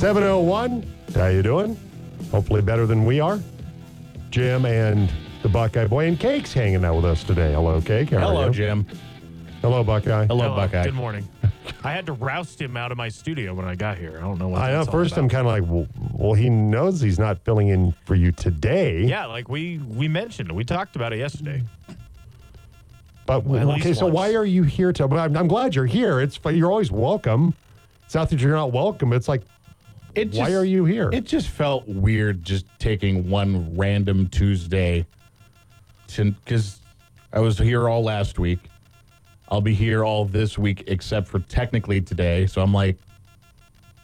7:01. How you doing? Hopefully better than we are. Jim and the Buckeye Boy and Cake's hanging out with us today. Hello, Cake. Hello, Jim. Hello, Buckeye. Hello, Buckeye. Good morning. I had to roust him out of my studio when I got here. I don't know what that's all first about. I'm kind of like, well, he knows he's not filling in for you today. Yeah, like we mentioned. We talked about it yesterday. But so why are you here? I'm glad you're here. You're always welcome. It's not that you're not welcome. It's like, why are you here? It just felt weird just taking one random Tuesday because I was here all last week. I'll be here all this week except for technically today. So I'm like,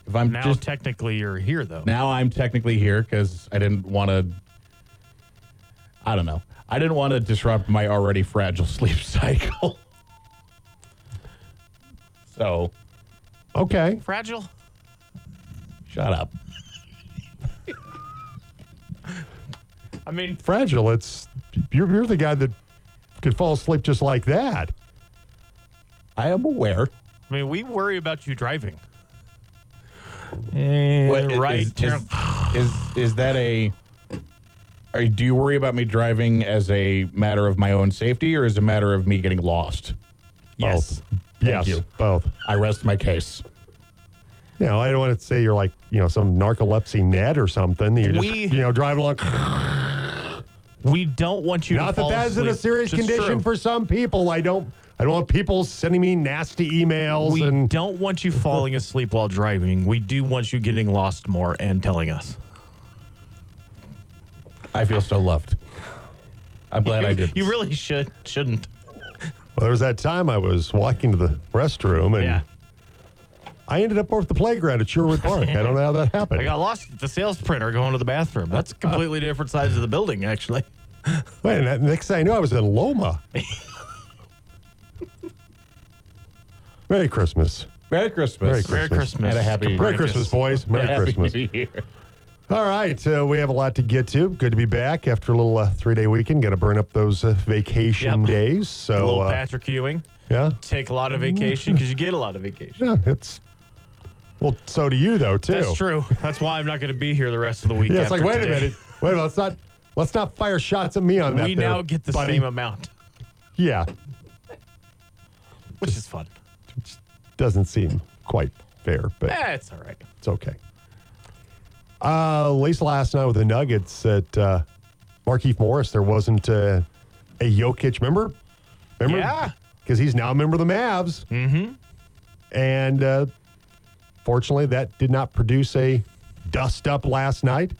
if I'm now just, technically you're here, though. Now I'm technically here because I didn't want to disrupt my already fragile sleep cycle. So. Okay. Fragile? Shut up. I mean. Fragile, you're the guy that could fall asleep just like that. I am aware. I mean, we worry about you driving. Right. Is that a... Do you worry about me driving as a matter of my own safety or as a matter of me getting lost? Yes. Both. Thank you. Both. I rest my case. You know, I don't want to say you're like, you know, some narcolepsy net or something. You're just, driving along. We don't want you to fall asleep. Not that that isn't a serious condition for some people. I don't want people sending me nasty emails. We don't want you falling asleep while driving. We do want you getting lost more and telling us. I feel so loved. I'm glad I did. You really shouldn't. Well, there was that time I was walking to the restroom, and I ended up over at the playground at Sherwood Park. I don't know how that happened. I got lost at the sales printer going to the bathroom. That's a completely different size of the building, actually. Wait, and next thing I knew, I was in Loma. Merry Christmas. Merry Christmas. Merry Christmas. Merry Christmas. And a happy Merry Christmas, boys. Merry Christmas. Happy New Year. All right, we have a lot to get to. Good to be back after a little three-day weekend. Got to burn up those vacation days. So, a little Patrick Ewing. Yeah. Take a lot of vacation because you get a lot of vacation. Yeah, so do you, though, too. That's true. That's why I'm not going to be here the rest of the weekend. Yeah, it's like, wait a minute. Let's not fire shots at me on that. We now get the same amount. Yeah. Which is fun. Doesn't seem quite fair, but it's all right. It's okay. At least last night with the Nuggets at Markeith Morris, there wasn't a Jokic member. Remember? Yeah. Because he's now a member of the Mavs. Mm-hmm. And fortunately, that did not produce a dust-up last night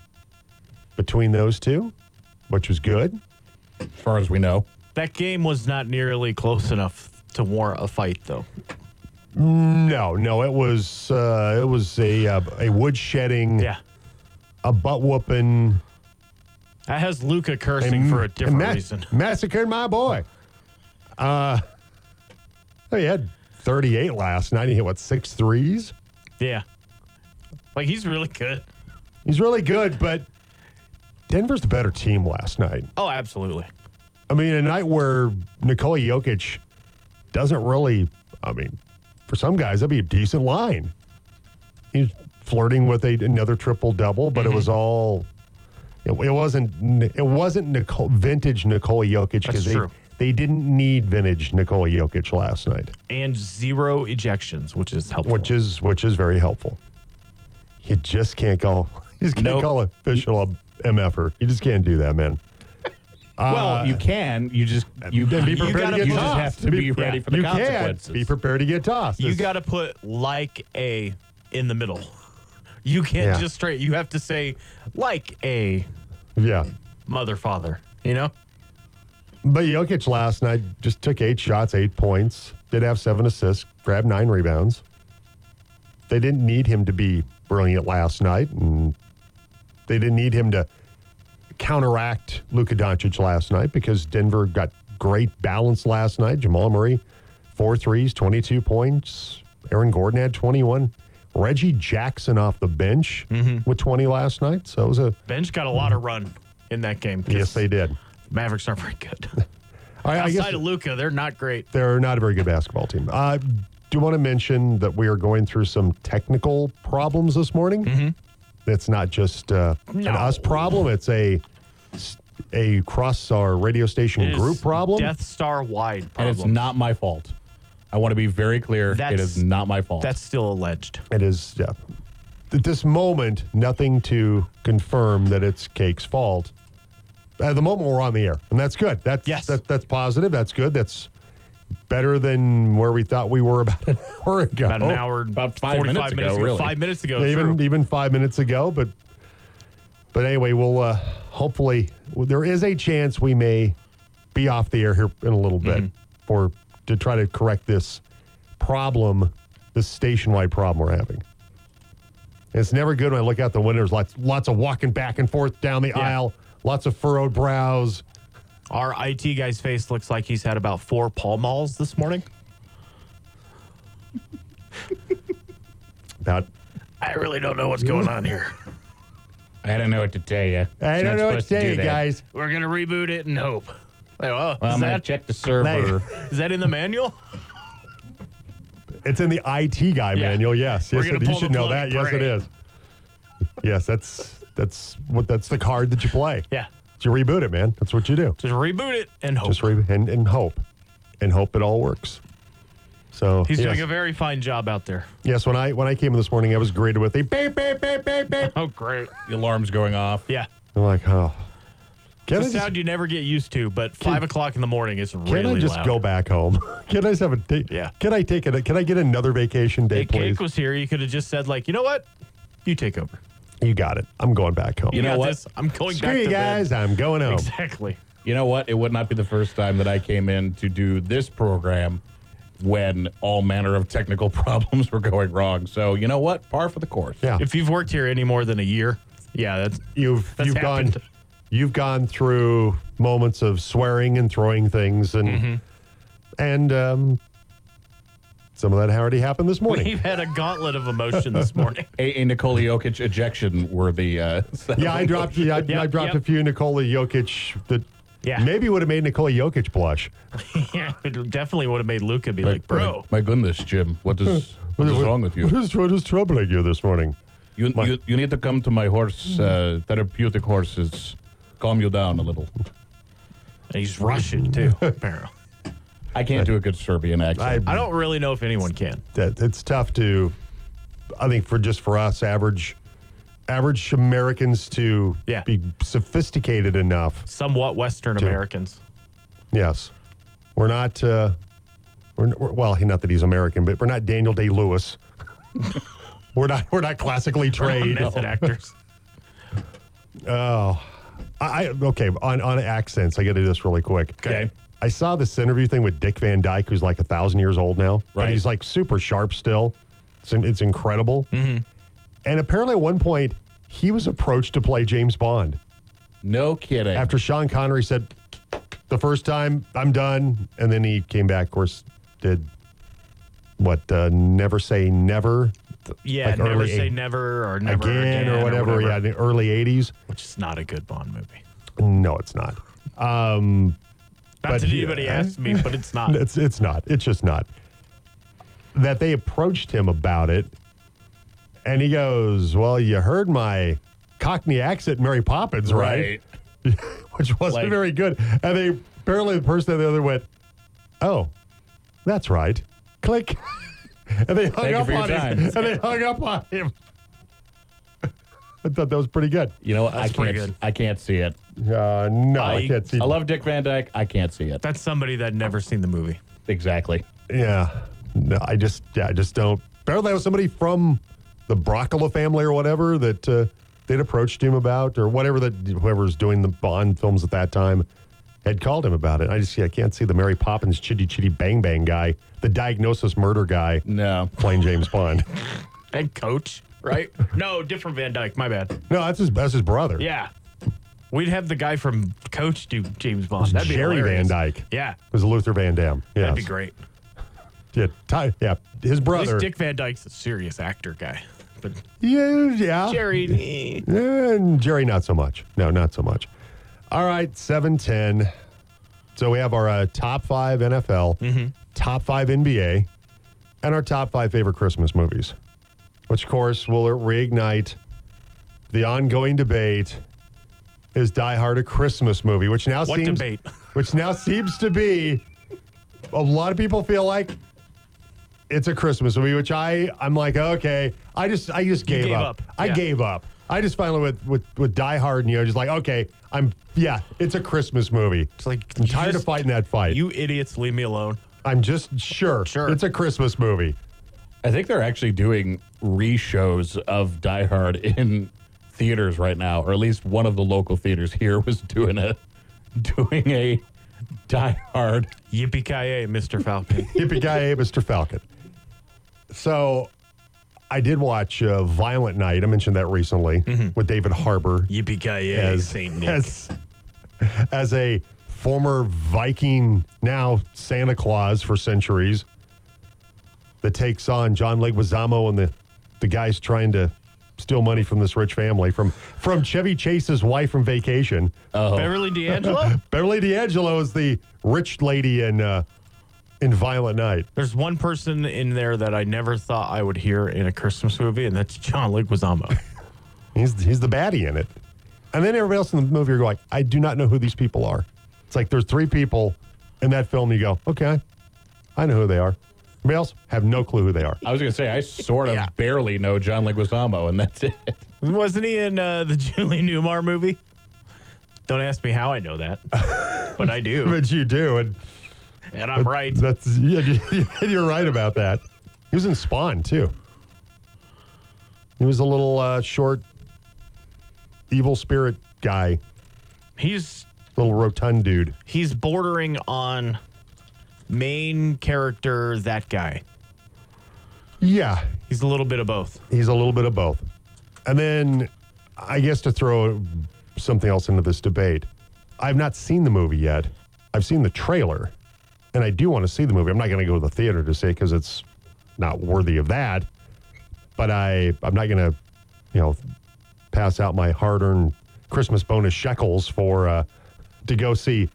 between those two, which was good. As far as we know. That game was not nearly close enough to warrant a fight, though. No, it was a woodshedding... Yeah. A butt whooping. That has Luka cursing for a different reason. Massacred my boy. He had 38 last night. He hit, 6 threes? Yeah. He's really good. He's really good, but Denver's the better team last night. Oh, absolutely. I mean, a night where Nikola Jokic doesn't really, for some guys, that'd be a decent line. He's flirting with another triple-double, but it was all... It wasn't vintage Nikola Jokic because they didn't need vintage Nikola Jokic last night. And 0 ejections, which is helpful. Which is very helpful. You just can't call an official a MF-er. You just can't do that, man. Well, you can. You just have to be ready for the consequences. Be prepared to get tossed. You got to put a in the middle. You can't just straight. You have to say a mother father, you know? But Jokic last night just took 8 shots, 8 points, did have 7 assists, grabbed 9 rebounds. They didn't need him to be brilliant last night, and they didn't need him to counteract Luka Doncic last night because Denver got great balance last night. Jamal Murray, 4 threes, 22 points. Aaron Gordon had 21. Reggie Jackson off the bench with 20 last night. So it was bench got a lot of run in that game. Yes, they did. Mavericks aren't very good. Outside of Luka, they're not great. They're not a very good basketball team. do want to mention that we are going through some technical problems this morning. Mm-hmm. It's not just an us problem. It's a cross our radio station group problem. Death Star wide problem. And it's not my fault. I want to be very clear. It is not my fault. That's still alleged. It is, yeah. At this moment, nothing to confirm that it's Cake's fault. At the moment, we're on the air, and that's good. That's positive. That's good. That's better than where we thought we were about an hour ago. About an hour, about 45 minutes ago. Really. 5 minutes ago. Yeah, even 5 minutes ago. But anyway, we'll hopefully there is a chance we may be off the air here in a little bit to try to correct this problem, this station-wide problem we're having. It's never good when I look out the window. There's lots of walking back and forth down the aisle. Lots of furrowed brows. Our IT guy's face looks like he's had about 4 Pall Malls this morning. I really don't know what's going on here. I don't know what to tell you. I don't know what to tell you, guys. We're going to reboot it and hope. Wait, well, I'm going to check the server. Is that in the manual? It's in the IT guy manual, yes. Yes, you should know that. Yes, it is. Yes, that's the card that you play. Yeah. You reboot it, man. That's what you do. Just reboot it and hope. Just and hope. And hope it all works. So he's doing a very fine job out there. Yes, when I came in this morning, I was greeted with a beep, beep, beep, beep, beep. Oh, great. The alarm's going off. Yeah. I'm like, oh. It's a sound you never get used to, but 5 o'clock in the morning is really loud. Can I just go back home? Can I just have a day? Yeah. Can I take it? Can I get another vacation day, please? If Cake was here, you could have just said, like, you know what? You take over. You got it. I'm going back home. You know what? I'm going back to bed. Screw you guys. I'm going home. Exactly. You know what? It would not be the first time that I came in to do this program when all manner of technical problems were going wrong. So, you know what? Par for the course. Yeah. If you've worked here any more than a year, that's happened. You've gone through moments of swearing and throwing things and some of that already happened this morning. We've had a gauntlet of emotion this morning. A Nikola Jokic ejection were the... I dropped a few Nikola Jokic that maybe would have made Nikola Jokic blush. Yeah, it definitely would have made Luka be like, bro. My goodness, Jim, what is wrong with you? What is troubling you this morning? You need to come to my horse, therapeutic horses. Calm you down a little. He's Russian, too, apparently. I can't do a good Serbian accent. I don't really know if anyone can. It's tough to, I think, for us average Americans to be sophisticated enough. Somewhat Western Americans. Yes, we're not. Not that he's American, but we're not Daniel Day-Lewis. We're not classically trained method actors. Oh, on accents, I got to do this really quick. Okay. I saw this interview thing with Dick Van Dyke, who's like 1,000 years old now. Right. And he's like super sharp still. It's incredible. Mm-hmm. And apparently at one point, he was approached to play James Bond. No kidding. After Sean Connery said, the first time, I'm done. And then he came back, of course, did what? Never say never. Yeah, like never say never or never again. Or whatever. Or whatever. Yeah, in the early 80s. Which is not a good Bond movie. No, it's not. Not that anybody asked me, but it's not. It's not. It's just not. That they approached him about it, and he goes, well, you heard my Cockney accent, Mary Poppins, right? Which wasn't very good. And they apparently the person on the other went, oh, that's right. Click. And they hung up on him. I thought that was pretty good. You know what? I can't see it. I can't see it. I love Dick Van Dyke. I can't see it. That's somebody that never seen the movie. Exactly. Yeah. No, I just don't. Apparently, that was somebody from the Broccolo family or whatever that they'd approached him about or whatever that whoever was doing the Bond films at that time had called him about it. I can't see the Mary Poppins Chitty Chitty Bang Bang guy, the Diagnosis Murder guy. No. Playing James Bond. And Coach. Right? No, different Van Dyke. My bad. No, that's his brother. Yeah. We'd have the guy from Coach do James Bond. That'd be Jerry Van Dyke. Yeah. It was Luther Van Dam. Yes. That'd be great. Yeah. His brother. At least Dick Van Dyke's a serious actor guy. But Jerry. Jerry, not so much. No, not so much. All right, 7:10. So we have our top 5 NFL, top 5 NBA. and our top five favorite Christmas movies, which, of course, will reignite the ongoing debate. Is Die Hard a Christmas movie? Which now seems to be, a lot of people feel like it's a Christmas movie, which I'm like, okay, I just gave up. I gave up. I just finally with Die Hard and just like, okay, it's a Christmas movie. It's like, I'm tired of fighting that fight. You idiots, leave me alone. I'm just sure it's a Christmas movie. I think they're actually doing re-shows of Die Hard in theaters right now, or at least one of the local theaters here was doing a Die Hard. Yippee-ki-yay, Mr. Falcon. Yippee-ki-yay, Mr. Falcon. So I did watch Violent Night. I mentioned that recently with David Harbour. Yippee-ki-yay, St. Nick. As a former Viking, now Santa Claus for centuries, that takes on John Leguizamo and the guys trying to steal money from this rich family, from Chevy Chase's wife from Vacation. Oh. Beverly D'Angelo? Beverly D'Angelo is the rich lady in Violent Night. There's one person in there that I never thought I would hear in a Christmas movie, and that's John Leguizamo. He's the baddie in it. And then everybody else in the movie are like, I do not know who these people are. It's like there's three people in that film, and you go, okay, I know who they are. Everybody else have no clue who they are. I was going to say, I sort of barely know John Leguizamo, and that's it. Wasn't he in the Julie Newmar movie? Don't ask me how I know that, but I do. But you do, and I'm right. You're right about that. He was in Spawn, too. He was a little short, evil spirit guy. He's a little rotund dude. He's bordering on main character, that guy. Yeah. He's a little bit of both. And then, I guess to throw something else into this debate, I've not seen the movie yet. I've seen the trailer, and I do want to see the movie. I'm not going to go to the theater to see it because it's not worthy of that, but I'm not going to, pass out my hard-earned Christmas bonus shekels for to go see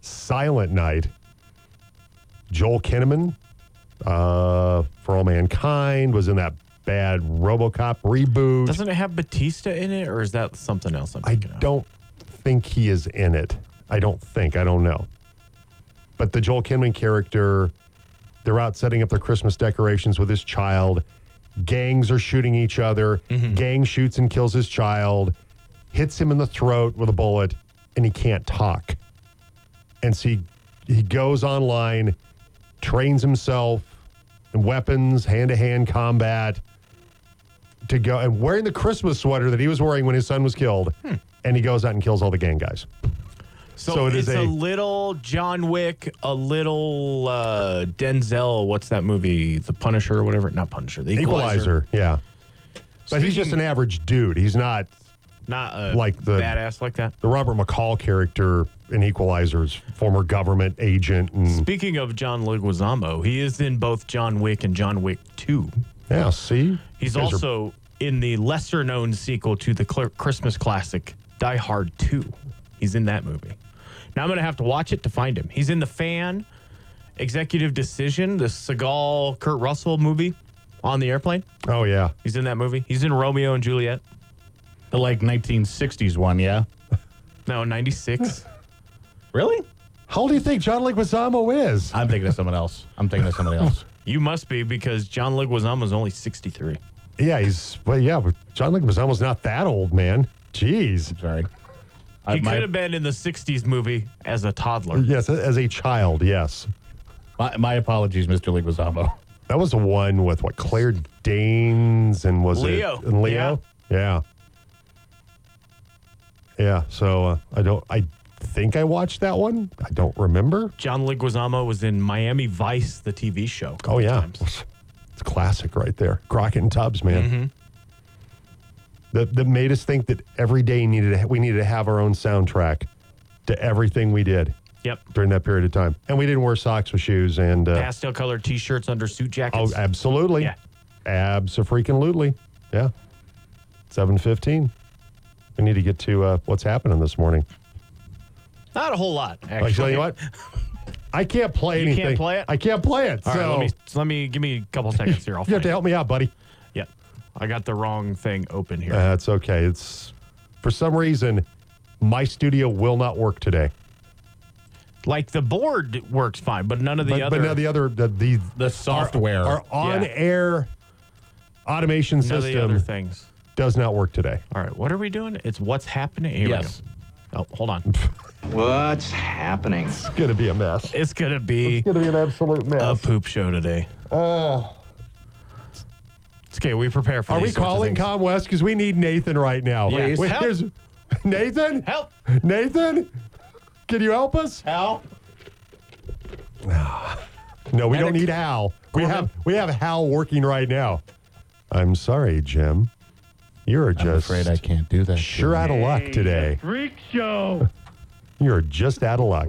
Silent Night. Joel Kinnaman, For All Mankind, was in that bad RoboCop reboot. Doesn't it have Batista in it, or is that something else? I don't think he is in it. I don't know. But the Joel Kinnaman character, they're out setting up their Christmas decorations with his child. Gangs are shooting each other. Gang shoots and kills his child, hits him in the throat with a bullet, and he can't talk. And so he goes online, trains himself in weapons, hand-to-hand combat, to go and wearing the Christmas sweater that he was wearing when his son was killed, and he goes out and kills all the gang guys. So it's a little John Wick, a little Denzel, what's that movie, The Punisher or whatever? Not Punisher, The Equalizer. Yeah. But he's just an average dude. He's not a like the badass like that. The Robert McCall character in Equalizer's former government agent. And speaking of John Leguizamo, he is in both John Wick and John Wick 2. Yeah, see? He's also in the lesser-known sequel to the Christmas classic, Die Hard 2. He's in that movie. Now I'm going to have to watch it to find him. He's in The Fan, Executive Decision, the Seagal, Kurt Russell movie on the airplane. Oh, yeah. He's in that movie. He's in Romeo and Juliet. The, 1960s one, yeah? No, 96. Really? How old do you think John Leguizamo is? I'm thinking of somebody else. You must be, because John Leguizamo's only 63. Yeah, but John Leguizamo's not that old, man. Jeez. I'm sorry. He could have been in the 60s movie as a toddler. Yes, as a child, yes. My apologies, Mr. Leguizamo. That was the one with, Claire Danes and Leo? Yeah. Yeah, so I think I watched that one. I don't remember. John Leguizamo was in Miami Vice, the TV show. A couple times. It's a classic right there. Crockett and Tubbs, man. That made us think that every day we needed to have our own soundtrack to everything we did. Yep. During that period of time, and we didn't wear socks with shoes and pastel colored T-shirts under suit jackets. Oh, absolutely. Yeah. Abso-freaking-lutely. Yeah. 7:15. We need to get to what's happening this morning. Not a whole lot, actually. I'll tell you what. I can't play anything. You can't play it? I can't play it. All so. Right, let me give me a couple seconds here. You have to help me out, buddy. Yeah. I got the wrong thing open here. That's okay. It's for some reason my studio will not work today. Like the board works fine, but none of the other. But none of the other the software or on-air automation none system of the other things does not work today. All right, what are we doing? It's what's happening. Here yes. We go. Oh, hold on. What's happening? It's gonna be a mess. It's gonna be an absolute mess. A poop show today. Oh. It's okay, we prepare for. Are we calling ComWest because we need Nathan right now? Yes. Wait, help. Nathan, help! Nathan, can you help us? Hal. No, we don't need Hal. We have Hal working right now. I'm sorry, Jim. You're just. I'm afraid I can't do that. Sure, out of luck today. Freak show. You're just out of luck.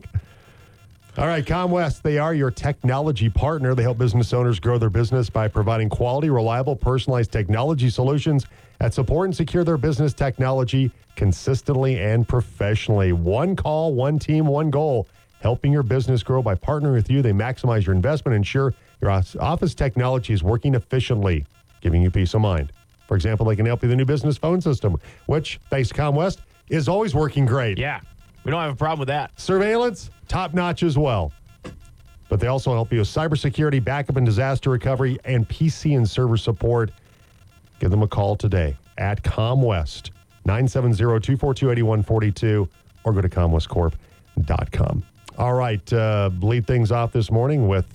All right, ComWest, they are your technology partner. They help business owners grow their business by providing quality, reliable, personalized technology solutions that support and secure their business technology consistently and professionally. One call, one team, one goal, helping your business grow by partnering with you. They maximize your investment and ensure your office technology is working efficiently, giving you peace of mind. For example, they can help you with the new business phone system, which, thanks to ComWest, is always working great. Yeah. We don't have a problem with that. Surveillance, top-notch as well. But they also help you with cybersecurity, backup and disaster recovery, and PC and server support. Give them a call today at ComWest, 970-242-8142, or go to ComWestCorp.com. All right, lead things off this morning with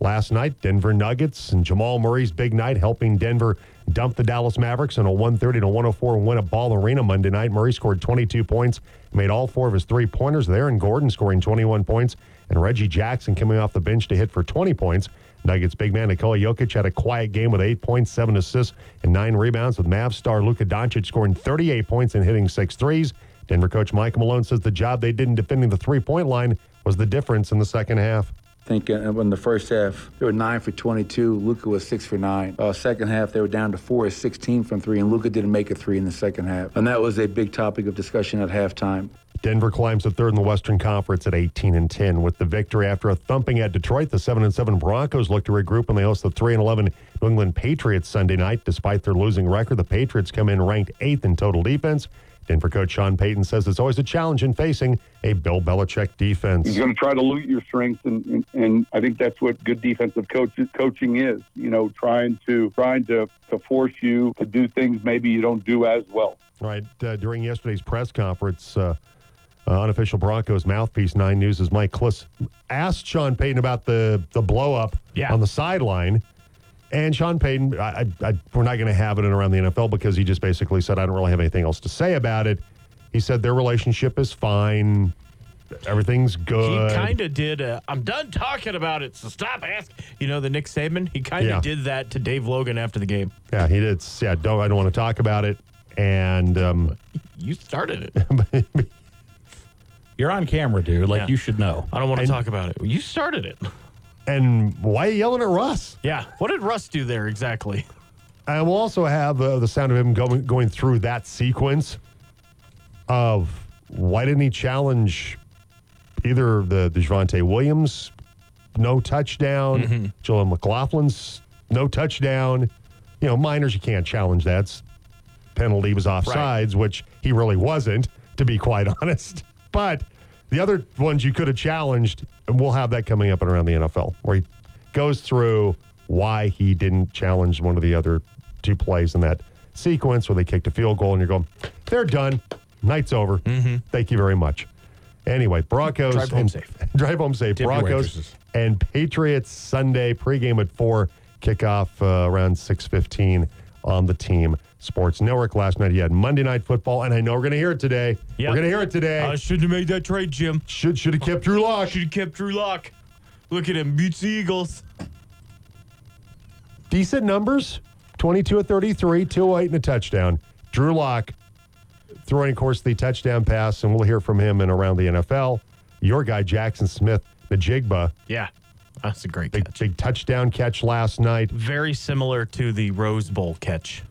last night, Denver Nuggets and Jamal Murray's big night, helping Denver dump the Dallas Mavericks in a 130-104 win at Ball Arena Monday night. Murray scored 22 points, made all four of his three-pointers. Aaron Gordon scoring 21 points, and Reggie Jackson coming off the bench to hit for 20 points. Nuggets big man Nikola Jokic had a quiet game with 8 points, 7 assists, and 9 rebounds, with Mavs star Luka Doncic scoring 38 points and hitting 6 threes. Denver coach Mike Malone says the job they did in defending the three-point line was the difference in the second half. I think in the first half, they were 9 for 22. Luka was 6 for 9. Second half, they were down to 4 or 16 from 3, and Luka didn't make a 3 in the second half. And that was a big topic of discussion at halftime. Denver climbs to third in the Western Conference at 18-10 with the victory after a thumping at Detroit. The 7-7 Broncos look to regroup when they host the 3-11 New England Patriots Sunday night. Despite their losing record, the Patriots come in ranked 8th in total defense. Denver coach Sean Payton says it's always a challenge in facing a Bill Belichick defense. He's going to try to loot your strengths, and I think that's what good defensive coaching is. You know, trying to force you to do things maybe you don't do as well. Right. During yesterday's press conference, unofficial Broncos mouthpiece 9 News' Mike Kliss asked Sean Payton about the blow-up on the sideline. And Sean Payton, we're not going to have it in around the NFL because he just basically said, I don't really have anything else to say about it. He said their relationship is fine. Everything's good. He kind of did I'm done talking about it, so stop asking. You know, the Nick Saban, he kind of did that to Dave Logan after the game. Yeah, he did. Yeah, I don't want to talk about it. And you started it. You're on camera, dude. Like, you should know. I don't want to talk about it. You started it. And why are you yelling at Russ? Yeah. What did Russ do there exactly? I will also have the sound of him going through that sequence of why didn't he challenge either the Javonte Williams, no touchdown, Jalen McLaughlin's no touchdown. You know, minors, you can't challenge that. Penalty was offsides, which he really wasn't, to be quite honest. But the other ones you could have challenged, and we'll have that coming up and around the NFL, where he goes through why he didn't challenge one of the other two plays in that sequence where they kicked a field goal, and you're going, they're done. Night's over. Thank you very much. Anyway, Broncos. Drive home safe. Drive home safe. Tip Broncos and Patriots Sunday pregame at 4, kickoff around 6:15 on the Team Sports Network. Last night, he had Monday Night Football, and I know we're going to hear it today. Yep. We're going to hear it today. I shouldn't have made that trade, Jim. Should have kept Drew Lock. Should have kept Drew Lock. Look at him. Beats the Eagles. Decent numbers. 22 of 33, 208, and a touchdown. Drew Lock throwing, of course, the touchdown pass, and we'll hear from him in around the NFL. Your guy, Jackson Smith, the Jigba. Yeah. That's a great catch. Big touchdown catch last night. Very similar to the Rose Bowl catch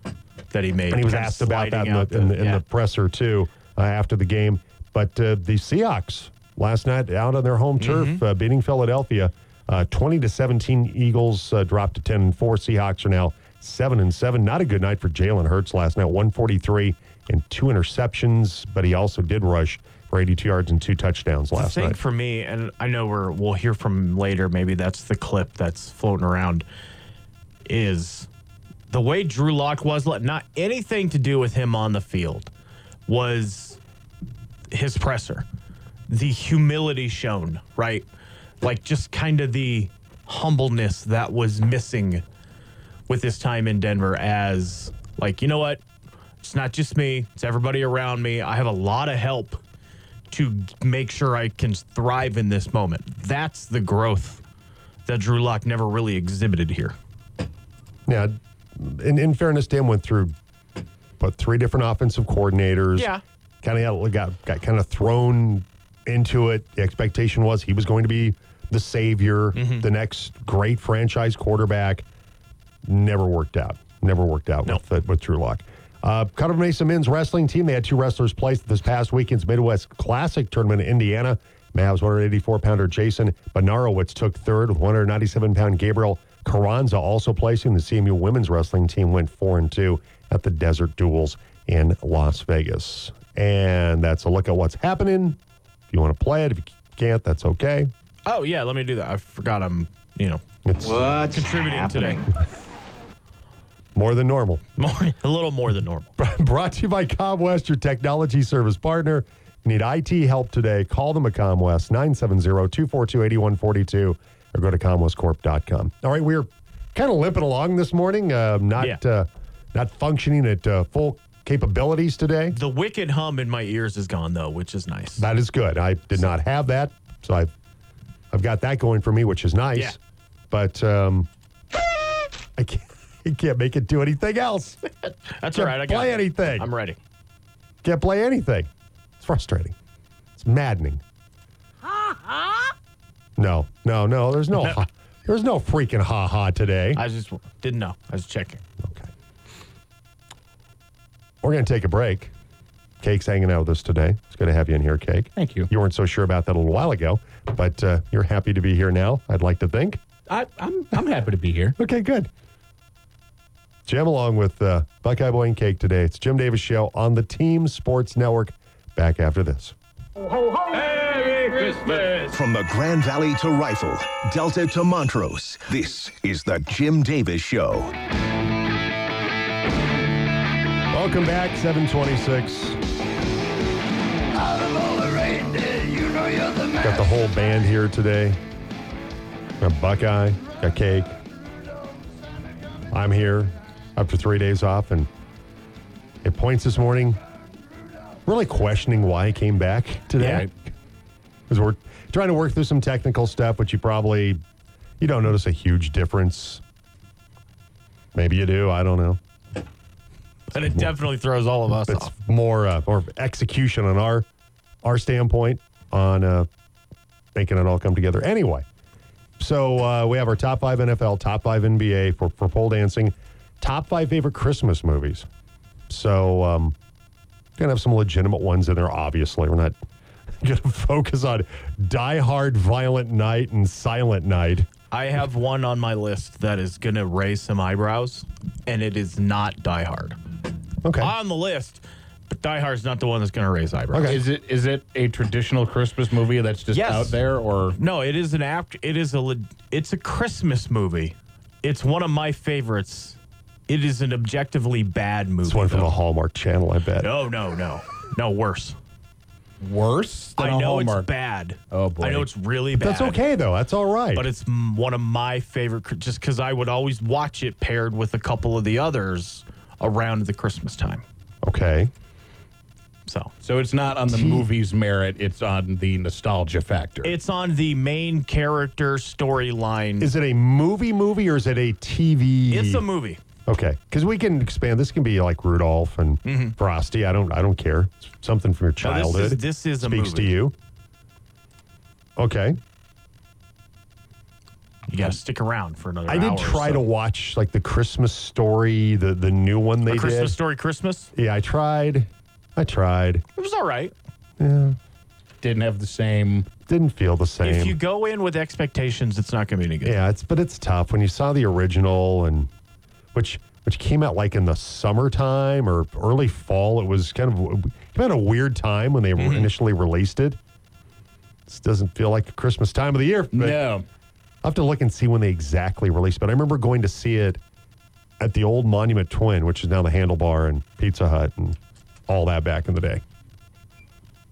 that he made. And he was asked about that in the presser, too, after the game. But the Seahawks last night out on their home turf, beating Philadelphia 20-17. Eagles dropped to 10-4. Seahawks are now 7-7. Not a good night for Jalen Hurts last night. 143 and two interceptions, but he also did rush for 82 yards and two touchdowns last night. I think for me, and I know we'll hear from later, maybe that's the clip that's floating around, is the way Drew Lock was, not anything to do with him on the field, was his presser. The humility shown, right? Like just kind of the humbleness that was missing with his time in Denver as like, you know what? It's not just me. It's everybody around me. I have a lot of help to make sure I can thrive in this moment. That's the growth that Drew Lock never really exhibited here. Yeah. In fairness, Dan went through, but three different offensive coordinators. Yeah. Kind of got kind of thrown into it. The expectation was he was going to be the savior, the next great franchise quarterback. Never worked out. With Drew Lock. Cutter Mesa men's wrestling team. They had two wrestlers placed this past weekend's Midwest Classic tournament in Indiana. Mavs 184-pounder Jason Benarowitz took third with 197-pound Gabriel Carranza also placing. The CMU women's wrestling team went 4-2 at the Desert Duels in Las Vegas. And that's a look at what's happening. If you want to play it, if you can't, that's okay. Oh, yeah, let me do that. I forgot I'm, what's contributing happening today. More than normal. A little more than normal. Brought to you by ComWest, your technology service partner. Need IT help today? Call them at ComWest, 970-242-8142, or go to ComWestCorp.com. All right, we're kind of limping along this morning, not functioning at full capabilities today. The wicked hum in my ears is gone, though, which is nice. That is good. I did not have that, so I've got that going for me, which is nice. Yeah. But I can't make it do anything else. That's all right. I can't play anything. I'm ready. Can't play anything. It's frustrating. It's maddening. Ha-ha? No. There's no there's no freaking ha-ha today. I just didn't know. I was checking. Okay. We're going to take a break. Cake's hanging out with us today. It's good to have you in here, Cake. Thank you. You weren't so sure about that a little while ago, but you're happy to be here now, I'd like to think. I'm happy to be here. Okay, good. Jim, along with Buckeye Boy and Cake today. It's Jim Davis Show on the Team Sports Network. Back after this. Ho, ho, ho. Merry Christmas! From the Grand Valley to Rifle, Delta to Montrose, this is the Jim Davis Show. Welcome back, 726. Out of all the reindeer, you know you're the man. Got the whole band here today. Got Buckeye, got Cake. I'm here. After 3 days off, and at points this morning, really questioning why he came back today. Because we're trying to work through some technical stuff, which you don't notice a huge difference. Maybe you do. I don't know. And it definitely throws all of us off. It's more or execution on our standpoint on making it all come together. Anyway, so we have our top five NFL, top five NBA for pole dancing. Top five favorite Christmas movies. So, going to have some legitimate ones in there, obviously. We're not going to focus on Die Hard, Violent Night, and Silent Night. I have one on my list that is going to raise some eyebrows, and it is not Die Hard. Okay. On the list, but Die Hard's not the one that's going to raise eyebrows. Okay. Is it a traditional Christmas movie that's just out there, or no? It is it's a Christmas movie. It's one of my favorites. It is an objectively bad movie. It's one from the Hallmark Channel, I bet. No, worse. Worse than I know Hallmark. It's bad. Oh, boy. I know it's really bad. That's okay, though. That's all right. But it's one of my favorite, just because I would always watch it paired with a couple of the others around the Christmas time. Okay. So it's not on the movie's merit. It's on the nostalgia factor. It's on the main character storyline. Is it a movie or is it a TV? It's a movie. Okay, because we can expand. This can be like Rudolph and Frosty. I don't care. It's something from your childhood. No, this is a movie. Speaks to you. Okay. You got to stick around for another hour. I did try to watch like the Christmas Story, the new one they did. Christmas Story Christmas? Yeah, I tried. It was all right. Yeah. didn't have the same. Didn't feel the same. If you go in with expectations, it's not going to be any good. Yeah, it's tough. When you saw the original, and which came out like in the summertime or early fall, it was kind of came out a weird time when they initially released it. This doesn't feel like the Christmas time of the year. No. I'll have to look and see when they exactly released it. But I remember going to see it at the old Monument Twin, which is now the Handlebar and Pizza Hut and all that back in the day.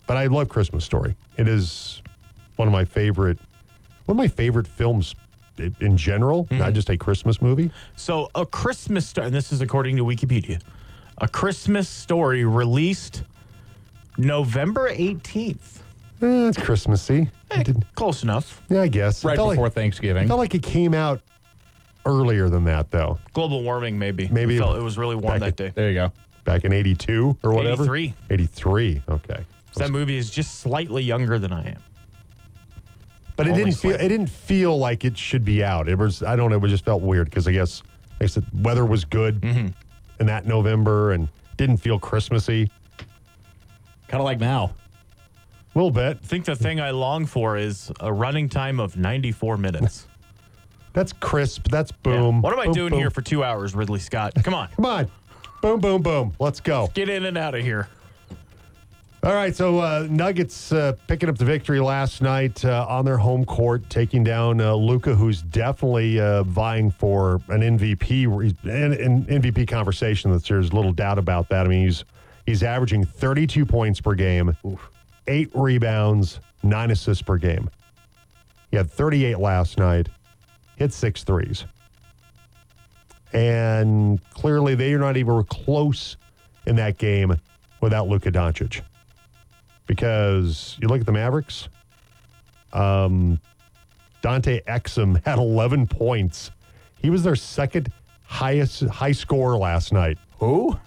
But I love Christmas Story. It is one of my favorite films in general, not just a Christmas movie. So A Christmas Story, and this is according to Wikipedia, A Christmas Story released November 18th. It's Christmassy. Close enough. Yeah, I guess. Right before Thanksgiving. I felt like it came out earlier than that, though. Global warming, maybe. Maybe. It was really warm that day. There you go. Back in 82 or whatever? 83. 83, okay. So that movie is just slightly younger than I am. But it didn't feel like it should be out. It was, I don't know, it just felt weird because I guess like I said, weather was good in that November and didn't feel Christmassy. Kind of like now. A little bit. I think the thing I long for is a running time of 94 minutes. That's crisp. That's boom. Yeah. What am I doing here for 2 hours, Ridley Scott? Come on. Come on. Boom, boom, boom. Let's go. Let's get in and out of here. All right, so Nuggets picking up the victory last night on their home court, taking down Luka, who's definitely vying for an MVP, an MVP conversation. That there's little doubt about that. I mean, he's averaging 32 points per game. Oof. 8 rebounds, 9 assists per game. He had 38 last night, hit 6 threes. And clearly they are not even close in that game without Luka Doncic. Because you look at the Mavericks, Dante Exum had 11 points. He was their second high scorer last night. Who?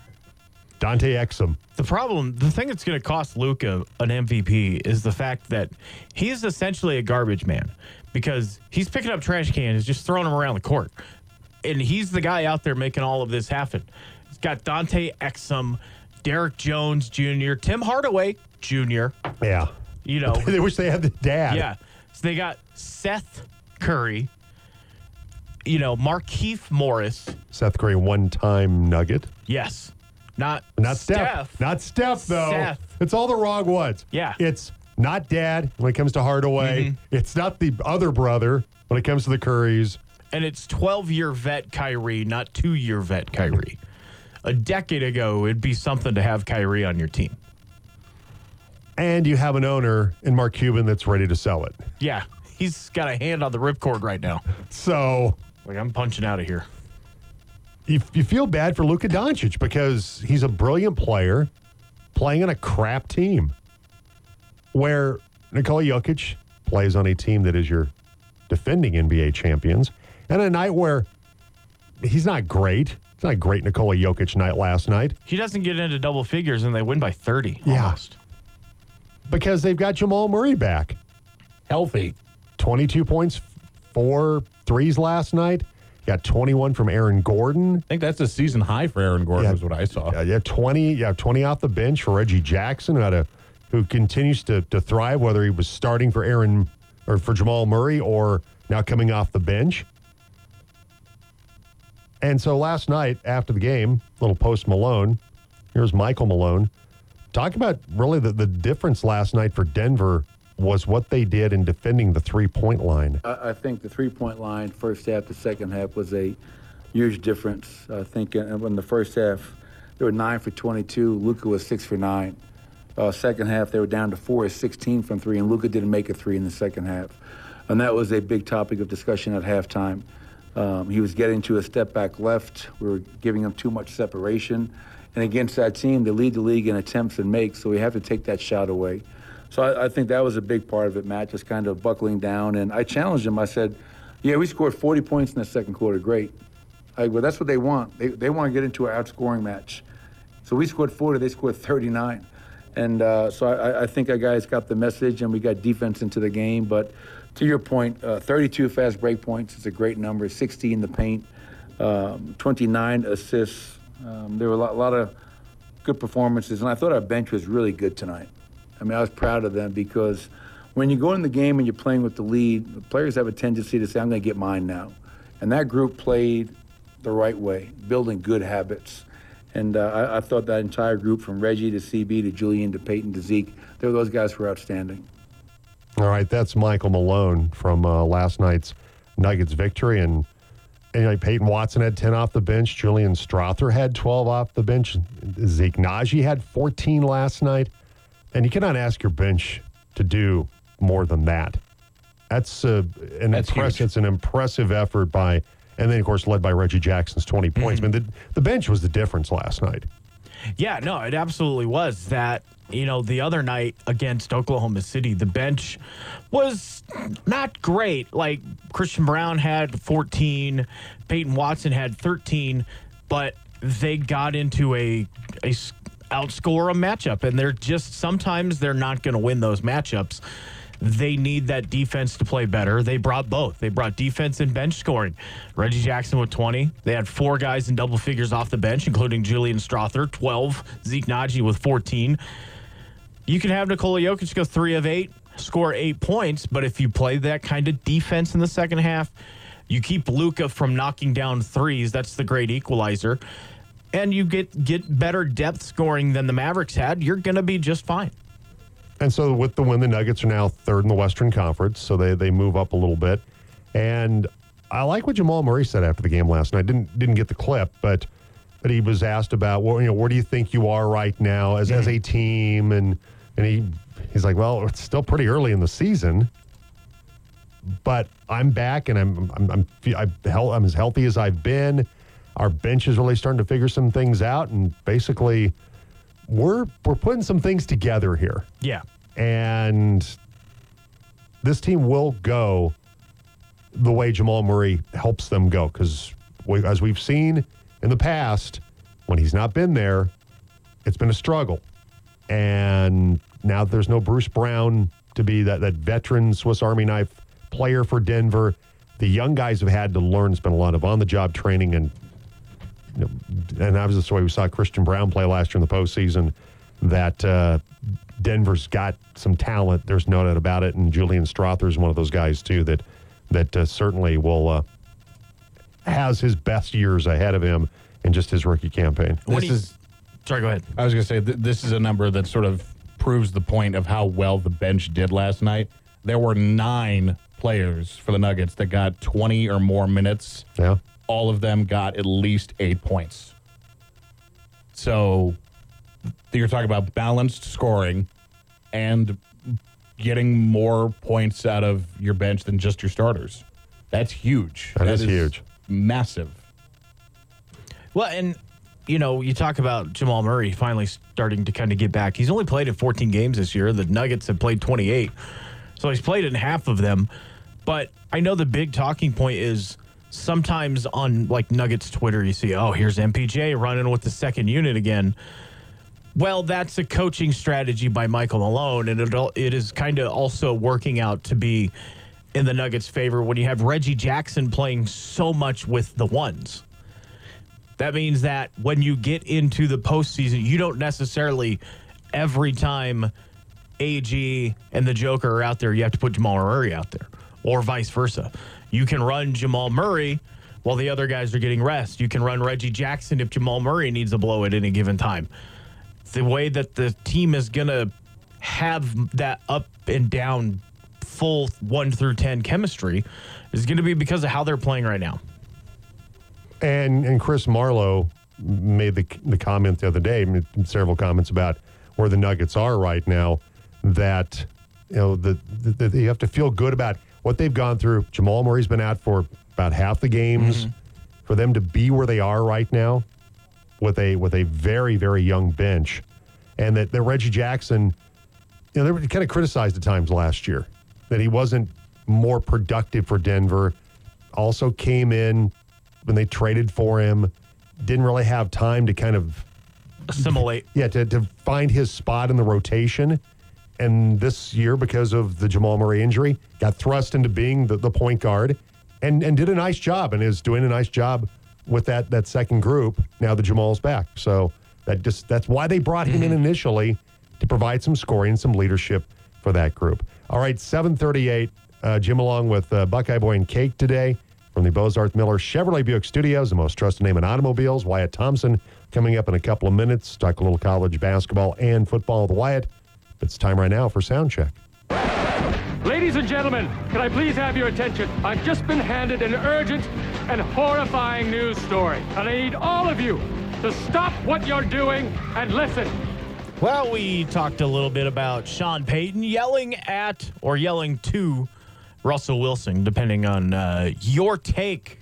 Dante Exum. The thing that's going to cost Luka an MVP is the fact that he is essentially a garbage man because he's picking up trash cans, just throwing them around the court. And he's the guy out there making all of this happen. He's got Dante Exum, Derek Jones Jr., Tim Hardaway Jr. Yeah. You know. They wish they had the dad. Yeah. So they got Seth Curry, you know, Markeith Morris. Seth Curry, one-time Nugget. Yes. Not Steph. Not Steph, though. Seth. It's all the wrong ones. Yeah. It's not dad when it comes to Hardaway. Mm-hmm. It's not the other brother when it comes to the Currys. And it's 12-year vet Kyrie, not 2-year vet Kyrie. A decade ago, it'd be something to have Kyrie on your team. And you have an owner in Mark Cuban that's ready to sell it. Yeah. He's got a hand on the ripcord right now. So. Like, I'm punching out of here. You feel bad for Luka Doncic because he's a brilliant player playing on a crap team where Nikola Jokic plays on a team that is your defending NBA champions and a night where he's not great. It's not a great Nikola Jokic night last night. He doesn't get into double figures and they win by 30 almost. Because they've got Jamal Murray back. Healthy. 22 points, 4 threes last night. Got 21 from Aaron Gordon. I think that's a season high for Aaron Gordon is what I saw. Yeah, 20. Yeah, 20 off the bench for Reggie Jackson, who continues to thrive, whether he was starting for Aaron or for Jamal Murray or now coming off the bench. And so last night after the game, little post Malone, here's Michael Malone. Talk about really the difference last night for Denver was what they did in defending the three-point line. I think the three-point line, first half to second half, was a huge difference. I think in the first half, they were 9 for 22. Luka was 6 for 9. Second half, they were down to 4 or 16 from 3, and Luka didn't make a 3 in the second half. And that was a big topic of discussion at halftime. He was getting to a step-back left. We were giving him too much separation. And against that team, they lead the league in attempts and makes, so we have to take that shot away. So I think that was a big part of it, Matt, just kind of buckling down. And I challenged him. I said, yeah, we scored 40 points in the second quarter. Great. Well, that's what they want. They want to get into an outscoring match. So we scored 40. They scored 39. And so I think our guys got the message, and we got defense into the game. But to your point, 32 fast break points is a great number, 60 in the paint, 29 assists. There were a lot of good performances. And I thought our bench was really good tonight. I mean, I was proud of them because when you go in the game and you're playing with the lead, the players have a tendency to say, I'm going to get mine now. And that group played the right way, building good habits. And I thought that entire group, from Reggie to CB to Julian to Peyton to Zeke, those guys were outstanding. All right, that's Michael Malone from last night's Nuggets victory. And anyway, Peyton Watson had 10 off the bench. Julian Strother had 12 off the bench. Zeke Najee had 14 last night. And you cannot ask your bench to do more than that. That's an impressive effort by, and then, of course, led by Reggie Jackson's 20 points. Mm-hmm. I mean, the bench was the difference last night. Yeah, no, it absolutely was. That, you know, the other night against Oklahoma City, the bench was not great. Like, Christian Brown had 14, Peyton Watson had 13, but they got into a outscore a matchup, and they're just, sometimes they're not going to win those matchups. They need that defense to play better. They brought both. They brought defense and bench scoring. Reggie Jackson with 20. They had four guys in double figures off the bench, including Julian Strother, 12. Zeke Najee with 14. You can have Nikola Jokic go 3 of 8, score 8 points, but if you play that kind of defense in the second half, you keep Luka from knocking down threes. That's the great equalizer. And you get better depth scoring than the Mavericks had. You're going to be just fine. And so with the win, the Nuggets are now third in the Western Conference, so they move up a little bit. And I like what Jamal Murray said after the game last night. Didn't get the clip, but he was asked about, well, you know, where do you think you are right now as a team? And he's like, well, it's still pretty early in the season, but I'm back and I'm as healthy as I've been. Our bench is really starting to figure some things out, and basically we're putting some things together here. Yeah. And this team will go the way Jamal Murray helps them go, because as we've seen in the past, when he's not been there, it's been a struggle. And now that there's no Bruce Brown to be that veteran Swiss Army knife player for Denver, the young guys have had to learn. It's been a lot of on-the-job training, and obviously, the way we saw Christian Brown play last year in the postseason, that Denver's got some talent. There's no doubt about it. And Julian Strother is one of those guys, too, that certainly will has his best years ahead of him in just his rookie campaign. Sorry, go ahead. I was going to say, this is a number that sort of proves the point of how well the bench did last night. There were 9 players for the Nuggets that got 20 or more minutes. Yeah. All of them got at least 8 points. So you're talking about balanced scoring and getting more points out of your bench than just your starters. That's huge. That is huge. Massive. Well, and, you know, you talk about Jamal Murray finally starting to kind of get back. He's only played in 14 games this year. The Nuggets have played 28. So he's played in half of them. But I know the big talking point is, sometimes on, like, Nuggets Twitter, you see, oh, here's MPJ running with the second unit again. Well, that's a coaching strategy by Michael Malone, and it is kind of also working out to be in the Nuggets' favor when you have Reggie Jackson playing so much with the ones. That means that when you get into the postseason, you don't necessarily every time AG and the Joker are out there, you have to put Jamal Murray out there, or vice versa. You can run Jamal Murray while the other guys are getting rest. You can run Reggie Jackson if Jamal Murray needs a blow at any given time. The way that the team is going to have that up and down full 1 through 10 chemistry is going to be because of how they're playing right now. And Chris Marlowe made the comment the other day, made several comments about where the Nuggets are right now, that, you know, that you have to feel good about what they've gone through. Jamal Murray's been out for about half the games. Mm-hmm. For them to be where they are right now with a very, very young bench, and that Reggie Jackson, you know, they were kind of criticized at times last year that he wasn't more productive for Denver. Also came in when they traded for him, didn't really have time to kind of assimilate. Yeah, to find his spot in the rotation. And this year, because of the Jamal Murray injury, got thrust into being the point guard and did a nice job and is doing a nice job with that second group now that Jamal's back. So that's why they brought him in initially, to provide some scoring, some leadership for that group. All right, 7:38. Jim along with Buckeye Boy and Cake today from the Bozarth Miller Chevrolet Buick Studios, the most trusted name in automobiles. Wyatt Thompson coming up in a couple of minutes. Talk a little college basketball and football with Wyatt. It's time right now for Sound Check. Ladies and gentlemen, can I please have your attention? I've just been handed an urgent and horrifying news story, and I need all of you to stop what you're doing and listen. Well, we talked a little bit about Sean Payton yelling at or yelling to Russell Wilson, depending on your take.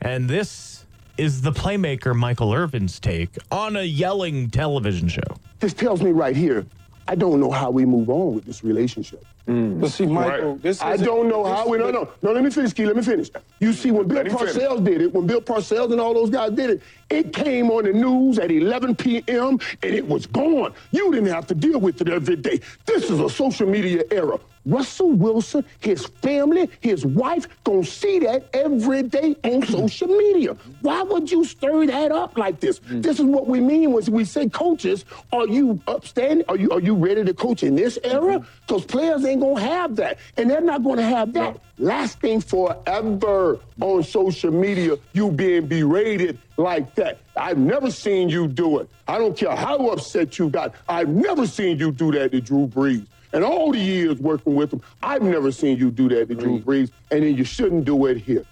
And this is the playmaker Michael Irvin's take on a yelling television show. This tells me right here, I don't know how we move on with this relationship. But see, Michael, this is... I don't know how we... No, let me finish, Key. Let me finish. You see, when Bill Parcells did it, when Bill Parcells and all those guys did it, it came on the news at 11 p.m. and it was gone. You didn't have to deal with it every day. This is a social media era. Russell Wilson, his family, his wife, gonna see that every day on social media. Why would you stir that up like this? This is what we mean when we say coaches, are you upstanding? Are you ready to coach in this era? Because players ain't gonna have that. And they're not gonna have that lasting forever on social media, you being berated like that. I've never seen you do it. I don't care how upset you got. I've never seen you do that to Drew Brees. And all the years working with him, I've never seen you do that to Drew Brees, and then you shouldn't do it here.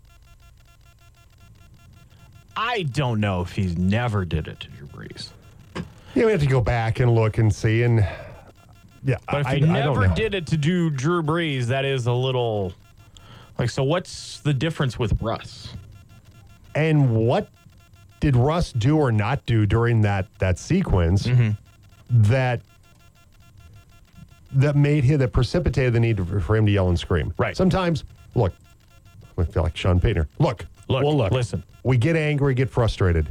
I don't know if he's never did it to Drew Brees. Yeah, we have to go back and look and see. And yeah, but if he never did it to do Drew Brees, that is a little like. So what's the difference with Russ? And what did Russ do or not do during that sequence that precipitated the need for him to yell and scream? Right. Sometimes, look, I feel like Sean Payton. Look. Listen. We get angry, get frustrated.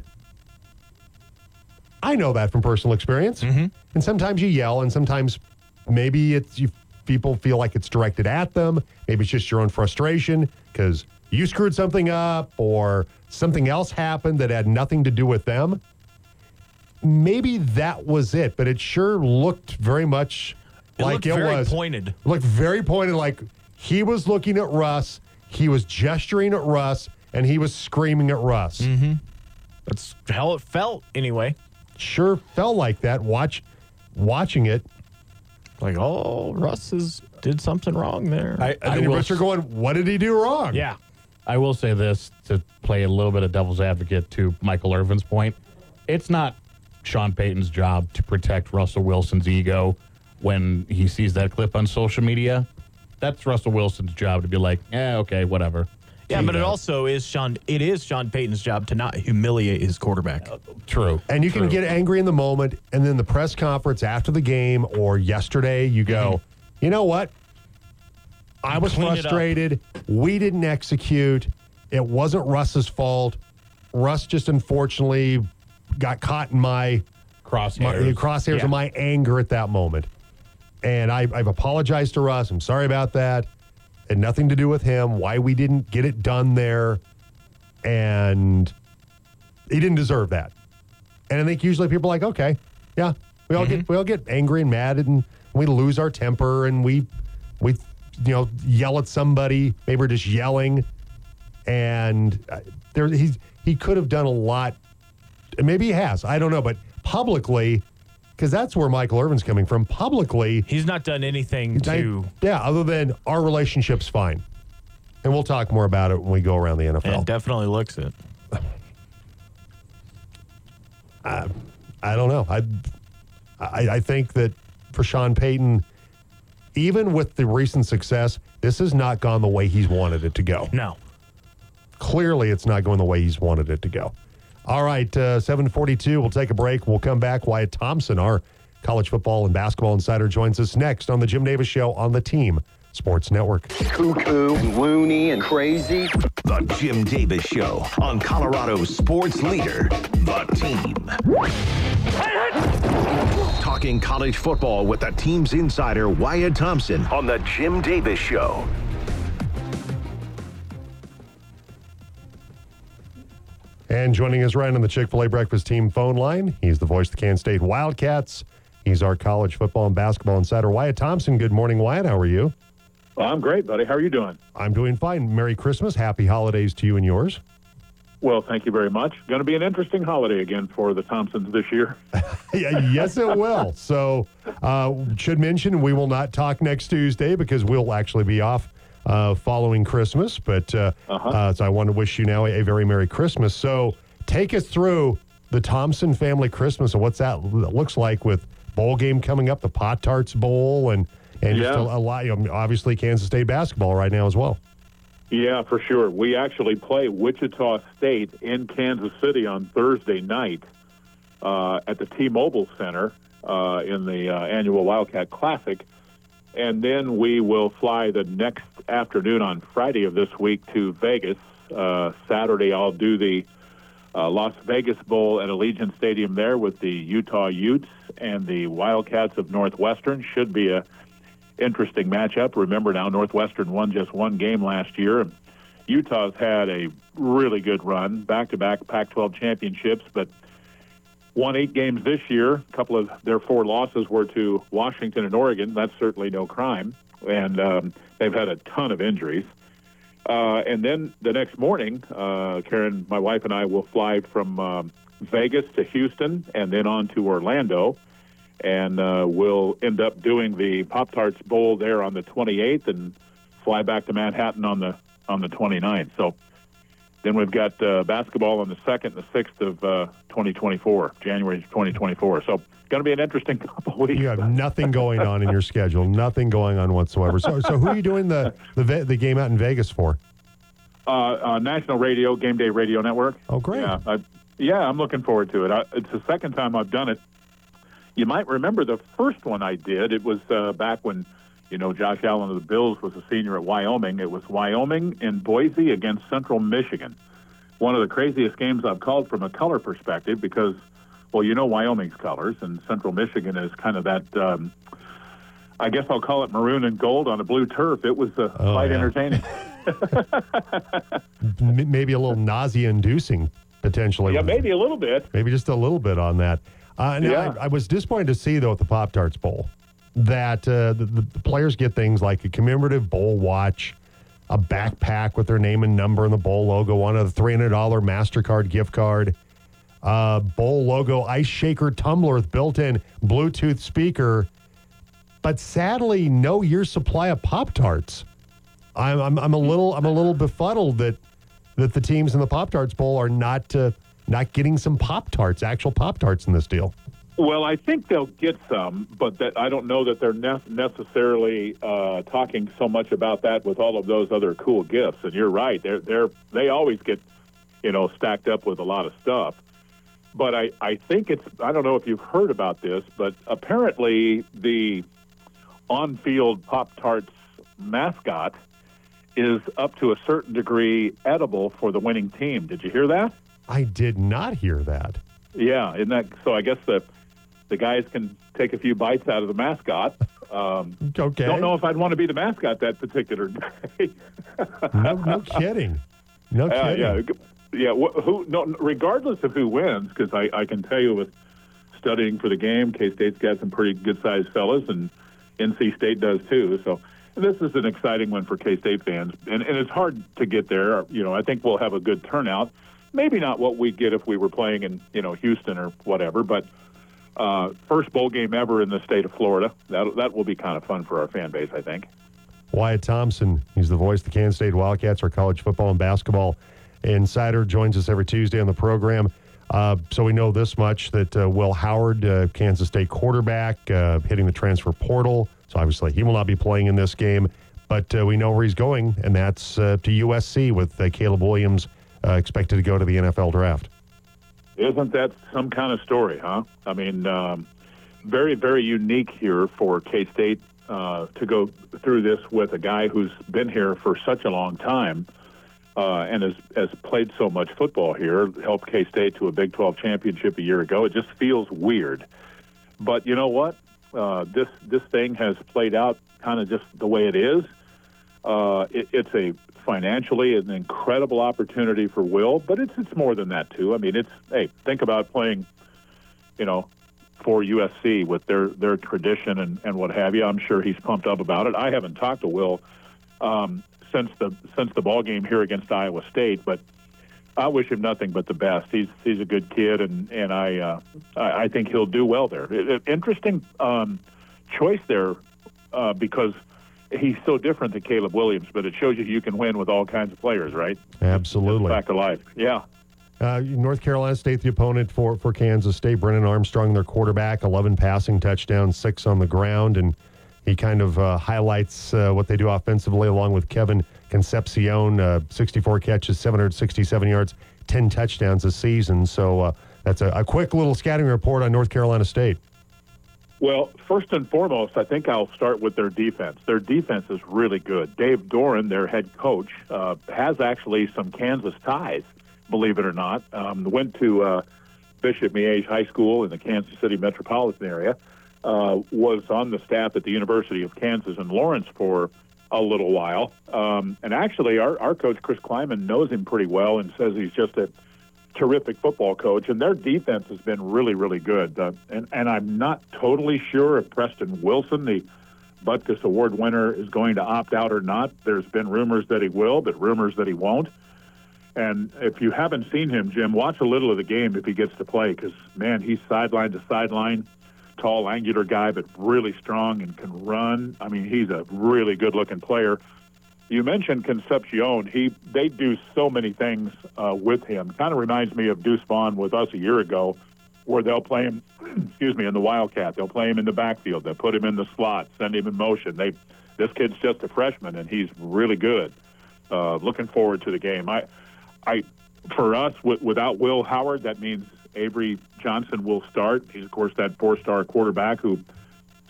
I know that from personal experience. And sometimes you yell, and sometimes maybe people feel like it's directed at them. Maybe it's just your own frustration because you screwed something up or something else happened that had nothing to do with them. Maybe that was it, but it sure looked very much... Looked very pointed, like he was looking at Russ, he was gesturing at Russ, and he was screaming at Russ. That's how it felt, anyway. Sure felt like that. Watching it, like, oh, Russ did something wrong there. You're going, what did he do wrong? Yeah, I will say this to play a little bit of devil's advocate to Michael Irvin's point. It's not Sean Payton's job to protect Russell Wilson's ego. When he sees that clip on social media, that's Russell Wilson's job to be like, okay, whatever. Yeah, but it also is Sean Payton's job to not humiliate his quarterback. True. And you can get angry in the moment, and then the press conference after the game or yesterday, you go, you know what? I was frustrated. We didn't execute. It wasn't Russ's fault. Russ just unfortunately got caught in my crosshairs of my anger at that moment. And I've apologized to Russ. I'm sorry about that. It had nothing to do with him, why we didn't get it done there. And he didn't deserve that. And I think usually people are like, okay, yeah, we all get angry and mad and we lose our temper and we yell at somebody. Maybe we're just yelling. And he could have done a lot. Maybe he has. I don't know, but publicly... Because that's where Michael Irvin's coming from. Publicly, he's not done anything to... Yeah, other than our relationship's fine. And we'll talk more about it when we go around the NFL. It definitely looks it. I don't know. I think that for Sean Payton, even with the recent success, this has not gone the way he's wanted it to go. No. Clearly, it's not going the way he's wanted it to go. All right, 7:42, we'll take a break. We'll come back. Wyatt Thompson, our college football and basketball insider, joins us next on the Jim Davis Show on the Team Sports Network. Cuckoo, and loony, and crazy. The Jim Davis Show on Colorado's sports leader, The Team. Talking college football with the team's insider, Wyatt Thompson, on the Jim Davis Show. And joining us right on the Chick-fil-A Breakfast Team phone line, he's the voice of the Kansas State Wildcats, He's our college football and basketball insider, Wyatt Thompson. Good morning, Wyatt. How are you? Well, I'm great, buddy. How are you doing? I'm doing fine. Merry Christmas. Happy holidays to you and yours. Well, thank you very much. Going to be an interesting holiday again for the Thompsons this year. Yes, it will. So, should mention we will not talk next Tuesday because we'll actually be off following Christmas. But so I want to wish you now a very Merry Christmas. So, take us through the Thompson family Christmas and what's that looks like with bowl game coming up, the Pop-Tarts Bowl, and just a lot. You know, obviously, Kansas State basketball right now as well. Yeah, for sure. We actually play Wichita State in Kansas City on Thursday night at the T-Mobile Center in the annual Wildcat Classic. And then we will fly the next afternoon on Friday of this week to Vegas. Saturday, I'll do the Las Vegas Bowl at Allegiant Stadium there with the Utah Utes and the Wildcats of Northwestern. Should be a interesting matchup. Remember now, Northwestern won just one game last year. Utah's had a really good run, back-to-back Pac-12 championships, but won 8 games this year. A couple of their 4 losses were to Washington and Oregon. That's certainly no crime. And they've had a ton of injuries. And then the next morning, Karen, my wife, and I will fly from Vegas to Houston and then on to Orlando. And we'll end up doing the Pop-Tarts Bowl there on the 28th and fly back to Manhattan on the 29th. So then we've got basketball on the 2nd and the 6th of 2024, January 2024. So it's going to be an interesting couple weeks. You have nothing going on in your schedule, nothing going on whatsoever. So who are you doing the game out in Vegas for? National Radio, Game Day Radio Network. Oh, great. Yeah, I'm looking forward to it. It's the second time I've done it. You might remember the first one I did. It was back when, Josh Allen of the Bills was a senior at Wyoming. It was Wyoming in Boise against Central Michigan. One of the craziest games I've called from a color perspective because, well, Wyoming's colors, and Central Michigan is kind of that, I guess I'll call it maroon and gold on a blue turf. It was quite entertaining. Maybe a little nausea-inducing, potentially. Yeah, maybe a little bit. Maybe just a little bit on that. I was disappointed to see, though, at the Pop-Tarts Bowl that the players get things like a commemorative bowl watch, a backpack with their name and number and the bowl logo on it, a $300 MasterCard gift card, bowl logo, ice shaker tumbler with built-in Bluetooth speaker, but sadly, no year's supply of Pop-Tarts. I'm a little befuddled that the teams in the Pop-Tarts Bowl are not getting some Pop-Tarts, actual Pop-Tarts in this deal. Well, I think they'll get some, but that I don't know that they're necessarily talking so much about that with all of those other cool gifts. And you're right; they always get stacked up with a lot of stuff. But I think I don't know if you've heard about this, but apparently the on-field Pop-Tarts mascot is up to a certain degree edible for the winning team. Did you hear that? I did not hear that. Yeah, so I guess the guys can take a few bites out of the mascot. Okay. Don't know if I'd want to be the mascot that particular day. No kidding. No kidding. Yeah. Regardless of who wins, because I can tell you with studying for the game, K-State's got some pretty good-sized fellas, and NC State does too. So this is an exciting one for K-State fans, and it's hard to get there. I think we'll have a good turnout. Maybe not what we'd get if we were playing in, Houston or whatever, but first bowl game ever in the state of Florida. That will be kind of fun for our fan base, I think. Wyatt Thompson, he's the voice of the Kansas State Wildcats, our college football and basketball insider, joins us every Tuesday on the program. So we know this much, that Will Howard, Kansas State quarterback, hitting the transfer portal. So obviously he will not be playing in this game, but we know where he's going, and that's to USC with Caleb Williams, expected to go to the NFL draft. Isn't that some kind of story, huh? I mean, very, very unique here for K-State to go through this with a guy who's been here for such a long time and has played so much football here, helped K-State to a Big 12 championship a year ago. It just feels weird. But you know what? This thing has played out kind of just the way it is. It's a financially an incredible opportunity for Will, but it's more than that too. I mean, think about playing, for USC with their tradition and what have you. I'm sure he's pumped up about it. I haven't talked to Will since the ball game here against Iowa State, but I wish him nothing but the best. He's a good kid, and I think he'll do well there. Interesting choice there because he's so different than Caleb Williams, but it shows you can win with all kinds of players, right? Absolutely. Back to life. Yeah. North Carolina State, the opponent for Kansas State. Brennan Armstrong, their quarterback, 11 passing touchdowns, 6 on the ground, and he kind of highlights what they do offensively along with Kevin Concepcion, 64 catches, 767 yards, 10 touchdowns this season. So that's a quick little scouting report on North Carolina State. Well, first and foremost, I think I'll start with their defense. Their defense is really good. Dave Doran, their head coach, has actually some Kansas ties, believe it or not. Went to Bishop Miege High School in the Kansas City metropolitan area. Was on the staff at the University of Kansas in Lawrence for a little while. And actually, our coach, Chris Kleiman, knows him pretty well and says he's just a terrific football coach. And their defense has been really, really good. And I'm not totally sure if Preston Wilson, the Butkus Award winner, is going to opt out or not. There's been rumors that he will, but rumors that he won't. And if you haven't seen him, Jim, watch a little of the game if he gets to play because, man, he's sideline to sideline. Tall, angular guy, but really strong and can run. I mean, he's a really good-looking player. You mentioned Concepcion. They do so many things with him. Kind of reminds me of Deuce Vaughn with us a year ago, where they'll play him, in the Wildcat. They'll play him in the backfield. They'll put him in the slot, send him in motion. This kid's just a freshman, and he's really good. Looking forward to the game. For us, without Will Howard, that means Avery Johnson will start. He's, of course, that four-star quarterback who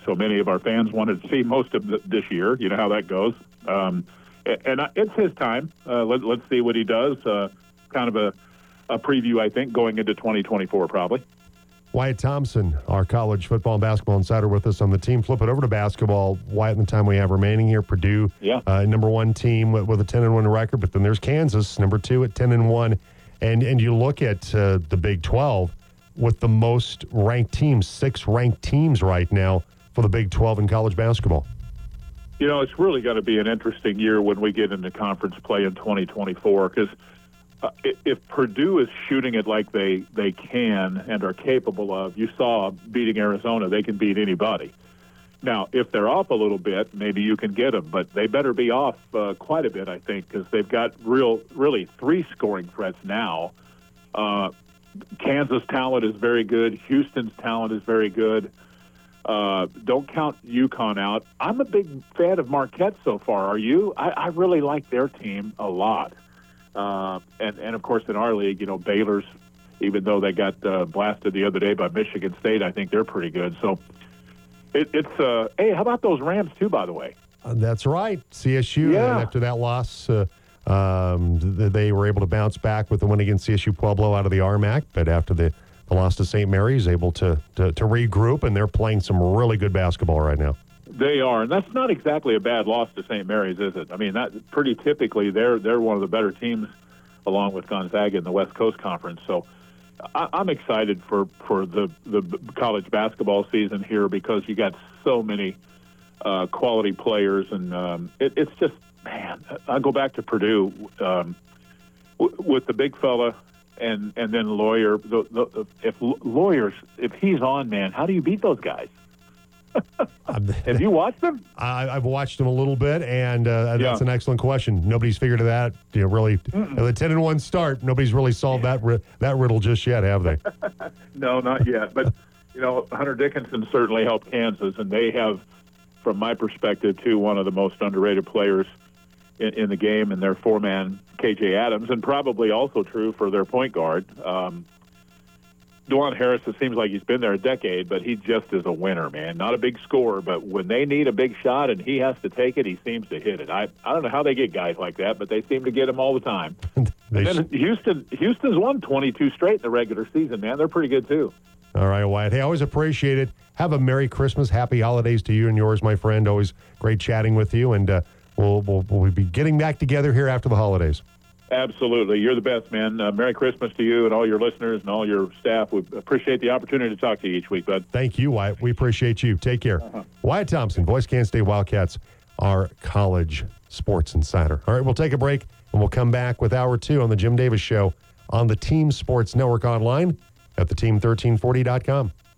so many of our fans wanted to see most of this year. You know how that goes. And it's his time. Let's see what he does. Kind of a preview, I think, going into 2024 probably. Wyatt Thompson, our college football and basketball insider with us on the team. Flip it over to basketball. Wyatt, in the time we have remaining here, Purdue, number one team with a 10-1 record. But then there's Kansas, number two at 10-1. And you look at the Big 12 with the most ranked teams, 6 ranked teams right now for the Big 12 in college basketball. You know, it's really going to be an interesting year when we get into conference play in 2024 because if Purdue is shooting it like they can and are capable of, you saw beating Arizona, they can beat anybody. Now, if they're off a little bit, maybe you can get them, but they better be off quite a bit, I think, because they've got really 3 scoring threats now. Kansas' talent is very good. Houston's talent is very good. Don't count UConn out. I'm a big fan of Marquette so far. Are you? I really like their team a lot. And, of course, in our league, you know, Baylor's, even though they got blasted the other day by Michigan State, I think they're pretty good. So, It's hey, how about those Rams, too, by the way? That's right. CSU, yeah. And after that loss, they were able to bounce back with the win against CSU Pueblo out of the RMAC, but after the loss to St. Mary's, able to regroup, and they're playing some really good basketball right now. They are, and that's not exactly a bad loss to St. Mary's, is it? I mean, that pretty typically they're one of the better teams along with Gonzaga in the West Coast Conference, so I'm excited for the college basketball season here because you got so many quality players, and it's just, man, I go back to Purdue with the big fella and then Lawyer. If Lawyer's, if he's on, man, how do you beat those guys? Have you watched them? I've watched them a little bit, and that's an excellent question. Nobody's figured it out. You know, really, the 10-1 start. Nobody's really solved that riddle just yet, have they? No, not yet. But you know, Hunter Dickinson certainly helped Kansas, and they have, from my perspective, too, one of the most underrated players in the game, and their four-man KJ Adams, and probably also true for their point guard. Dewan Harris, it seems like he's been there a decade, but he just is a winner, man. Not a big scorer, but when they need a big shot and he has to take it, he seems to hit it. I don't know how they get guys like that, but they seem to get him all the time. Then Houston's won 22 straight in the regular season, man. They're pretty good, too. All right, Wyatt. Hey, I always appreciate it. Have a Merry Christmas. Happy holidays to you and yours, my friend. Always great chatting with you, and we'll be getting back together here after the holidays. Absolutely. You're the best, man. Merry Christmas to you and all your listeners and all your staff. We appreciate the opportunity to talk to you each week, bud. Thank you, Wyatt. We appreciate you. Take care. Uh-huh. Wyatt Thompson, voice Kansas State Wildcats, our college sports insider. All right, we'll take a break, and we'll come back with Hour 2 on the Jim Davis Show on the Team Sports Network online at theteam1340.com.